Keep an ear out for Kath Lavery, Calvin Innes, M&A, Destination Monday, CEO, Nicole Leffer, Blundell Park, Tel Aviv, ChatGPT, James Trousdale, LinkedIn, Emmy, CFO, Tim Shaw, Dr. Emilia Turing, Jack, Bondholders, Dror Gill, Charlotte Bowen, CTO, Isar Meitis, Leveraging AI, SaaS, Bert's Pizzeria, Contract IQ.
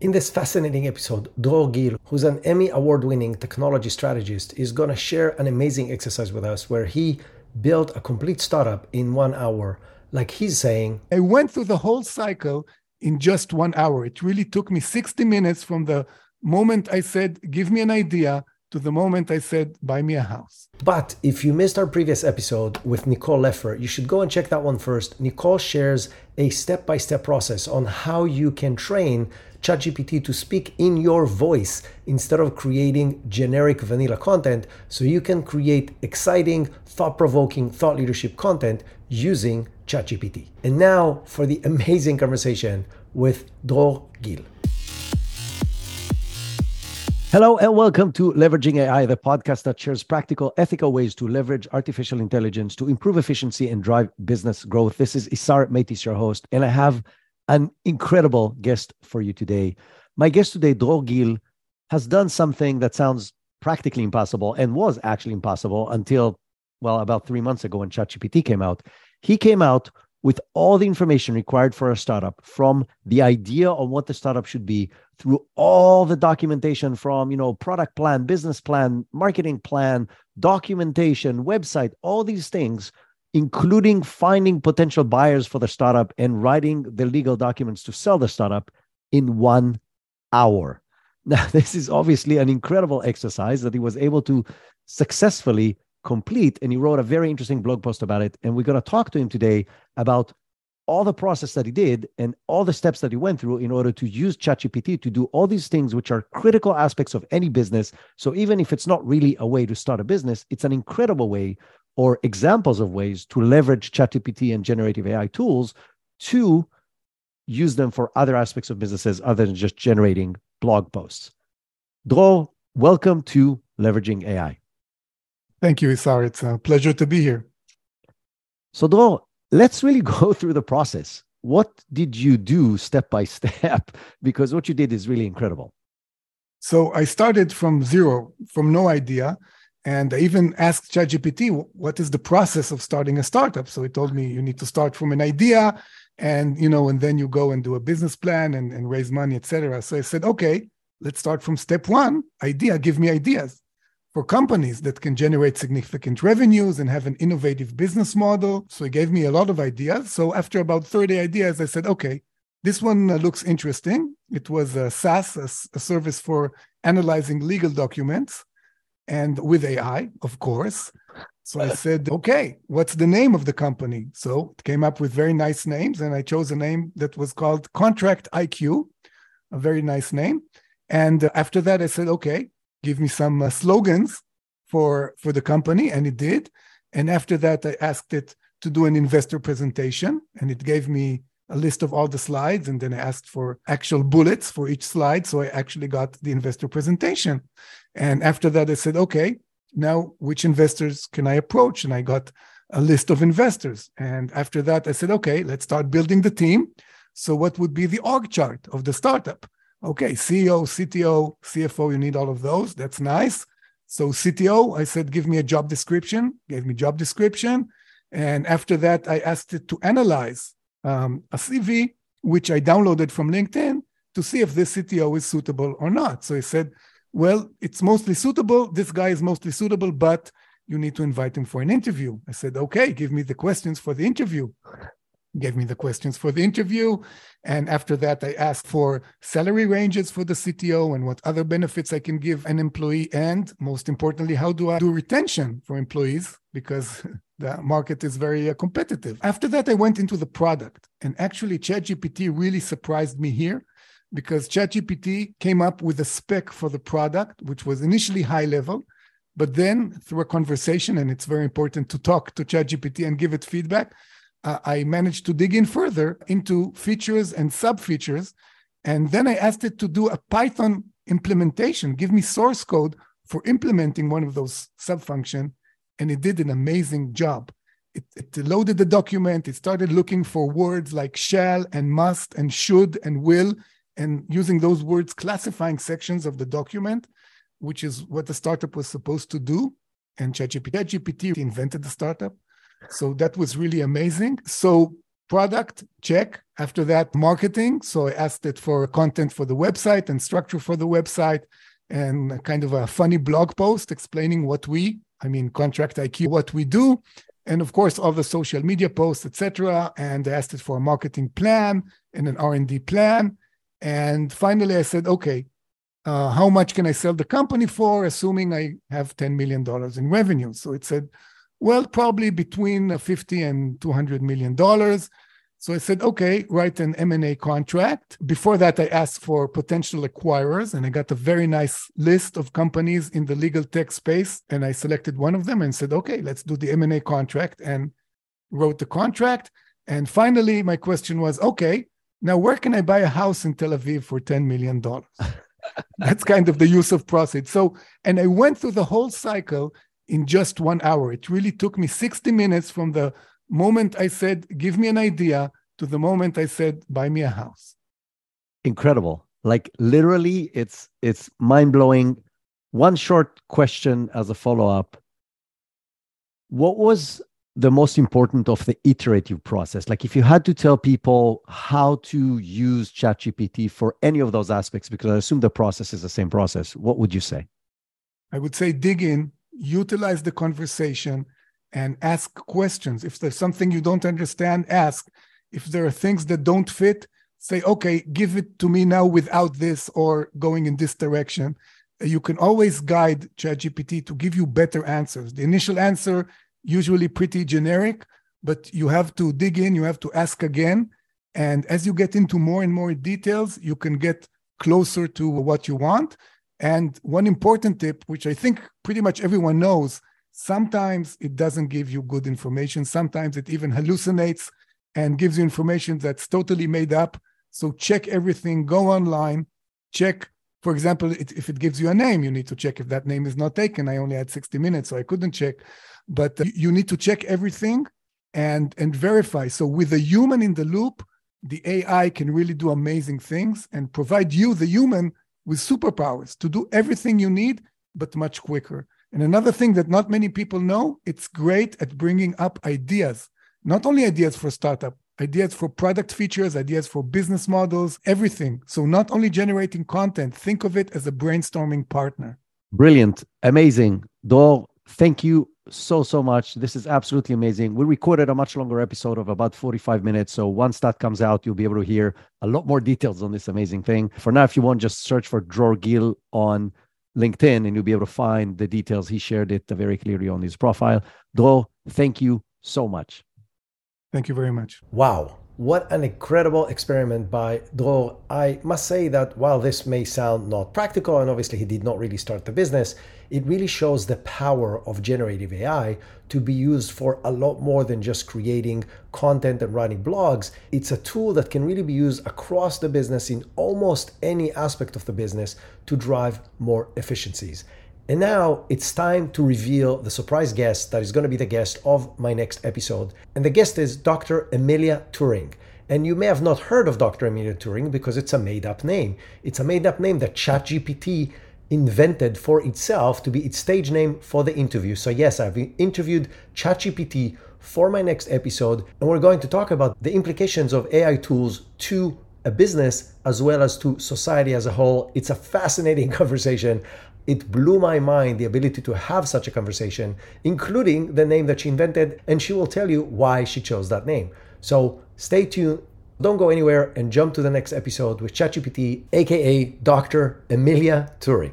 In this fascinating episode, Dror Gill, who's an Emmy award-winning technology strategist, is going to share an amazing exercise with us where he built a complete startup in 1 hour. Like he's saying, I went through the whole cycle in just 1 hour. It really took me 60 minutes from the moment I said, give me an idea, to the moment I said, buy me a house. But if you missed our previous episode with Nicole Leffer, you should go and check that one first. Nicole shares a step-by-step process on how you can train ChatGPT to speak in your voice instead of creating generic vanilla content, so you can create exciting, thought-provoking, thought leadership content using ChatGPT. And now for the amazing conversation with Dror Gill. Hello and welcome to Leveraging AI, the podcast that shares practical, ethical ways to leverage artificial intelligence to improve efficiency and drive business growth. This is Isar Meitis, your host, and I have an incredible guest for you today. My guest today, Dror Gill, has done something that sounds practically impossible and was actually impossible until, well, about 3 months ago when ChatGPT came out. He came out with all the information required for a startup, from the idea on what the startup should be, through all the documentation from, product plan, business plan, marketing plan, documentation, website, all these things, including finding potential buyers for the startup and writing the legal documents to sell the startup in 1 hour. Now, this is obviously an incredible exercise that he was able to successfully complete, and he wrote a very interesting blog post about it. And we're going to talk to him today about all the process that he did and all the steps that he went through in order to use ChatGPT to do all these things, which are critical aspects of any business. So even if it's not really a way to start a business, it's an incredible way, or examples of ways, to leverage ChatGPT and generative AI tools to use them for other aspects of businesses other than just generating blog posts. Dror, welcome to Leveraging AI. Thank you, Isar. It's a pleasure to be here. So, Dror, let's really go through the process. What did you do step by step? Because what you did is really incredible. So I started from zero, from no idea. And I even asked ChatGPT, what is the process of starting a startup? So it told me you need to start from an idea and, and then you go and do a business plan and raise money, etc. So I said, okay, let's start from step one, idea, give me ideas for companies that can generate significant revenues and have an innovative business model. So he gave me a lot of ideas. So after about 30 ideas, I said, okay, this one looks interesting. It was a SaaS, a service for analyzing legal documents, and with AI, of course. So I said, okay, what's the name of the company? So it came up with very nice names, and I chose a name that was called Contract IQ, a very nice name. And after that, I said, okay, give me some slogans for the company, and it did. And after that, I asked it to do an investor presentation, and it gave me a list of all the slides, and then I asked for actual bullets for each slide, so I actually got the investor presentation. And after that, I said, okay, now which investors can I approach? And I got a list of investors. And after that, I said, okay, let's start building the team. So what would be the org chart of the startup? Okay, CEO, CTO, CFO, you need all of those. That's nice. So CTO, I said, give me a job description, gave me job description. And after that, I asked it to analyze a CV, which I downloaded from LinkedIn, to see if this CTO is suitable or not. So I said, well, it's mostly suitable. This guy is mostly suitable, but you need to invite him for an interview. I said, okay, give me the questions for the interview. Gave me the questions for the interview. And after that, I asked for salary ranges for the CTO and what other benefits I can give an employee. And most importantly, how do I do retention for employees? Because the market is very competitive. After that, I went into the product. And actually, ChatGPT really surprised me here, because ChatGPT came up with a spec for the product, which was initially high level. But then through a conversation, and it's very important to talk to ChatGPT and give it feedback, I managed to dig in further into features and sub-features. And then I asked it to do a Python implementation. Give me source code for implementing one of those sub-functions. And it did an amazing job. It loaded the document. It started looking for words like shall and must and should and will, and using those words, classifying sections of the document, which is what the startup was supposed to do. And ChatGPT invented the startup. So that was really amazing. So Product, check. After that, marketing. So I asked it for content for the website and structure for the website and kind of a funny blog post explaining what Contract IQ, what we do. And of course, all the social media posts, etc. And I asked it for a marketing plan and an R&D plan. And finally, I said, okay, how much can I sell the company for, assuming I have $10 million in revenue? So it said, well, probably between $50 and $200 million. So I said, okay, write an M&A contract. Before that, I asked for potential acquirers, and I got a very nice list of companies in the legal tech space. And I selected one of them and said, okay, let's do the M&A contract, and wrote the contract. And finally, my question was, okay, now where can I buy a house in Tel Aviv for $10 million? That's kind of the use of proceeds. So, and I went through the whole cycle in just 1 hour. It really took me 60 minutes from the moment I said, give me an idea, to the moment I said, buy me a house. Incredible. Like literally, it's mind-blowing. One short question as a follow-up. What was the most important of the iterative process? Like if you had to tell people how to use ChatGPT for any of those aspects, because I assume the process is the same process, what would you say? I would say dig in, utilize the conversation, and ask questions. If there's something you don't understand, ask. If there are things that don't fit, say, okay, give it to me now without this or going in this direction. You can always guide ChatGPT to give you better answers. The initial answer, usually pretty generic, but you have to dig in, you have to ask again. And as you get into more and more details, you can get closer to what you want. And one important tip, which I think pretty much everyone knows, sometimes it doesn't give you good information. Sometimes it even hallucinates and gives you information that's totally made up. So check everything, go online, check. For example, if it gives you a name, you need to check if that name is not taken. I only had 60 minutes, so I couldn't check. But you need to check everything and verify. So with a human in the loop, the AI can really do amazing things and provide you, the human, with superpowers to do everything you need, but much quicker. And another thing that not many people know, it's great at bringing up ideas, not only ideas for startup, ideas for product features, ideas for business models, everything. So not only generating content, think of it as a brainstorming partner. Brilliant. Amazing. Dror, thank you so much. This is absolutely amazing. We recorded a much longer episode of about 45 minutes. So once that comes out, you'll be able to hear a lot more details on this amazing thing. For now, if you want, just search for Dror Gill on LinkedIn, and you'll be able to find the details. He shared it very clearly on his profile. Dror, thank you so much. Thank you very much. Wow, what an incredible experiment by Dror. I must say that while this may sound not practical, and obviously he did not really start the business, it really shows the power of generative AI to be used for a lot more than just creating content and writing blogs. It's a tool that can really be used across the business in almost any aspect of the business to drive more efficiencies. And now it's time to reveal the surprise guest that is going to be the guest of my next episode. And the guest is Dr. Emilia Turing. And you may have not heard of Dr. Emilia Turing because it's a made-up name. It's a made-up name that ChatGPT invented for itself to be its stage name for the interview. So yes, I've interviewed ChatGPT for my next episode, and we're going to talk about the implications of AI tools to a business as well as to society as a whole. It's a fascinating conversation. It blew my mind, the ability to have such a conversation, including the name that she invented, and she will tell you why she chose that name. So stay tuned, don't go anywhere, and jump to the next episode with ChatGPT, aka Dr. Emilia Turing.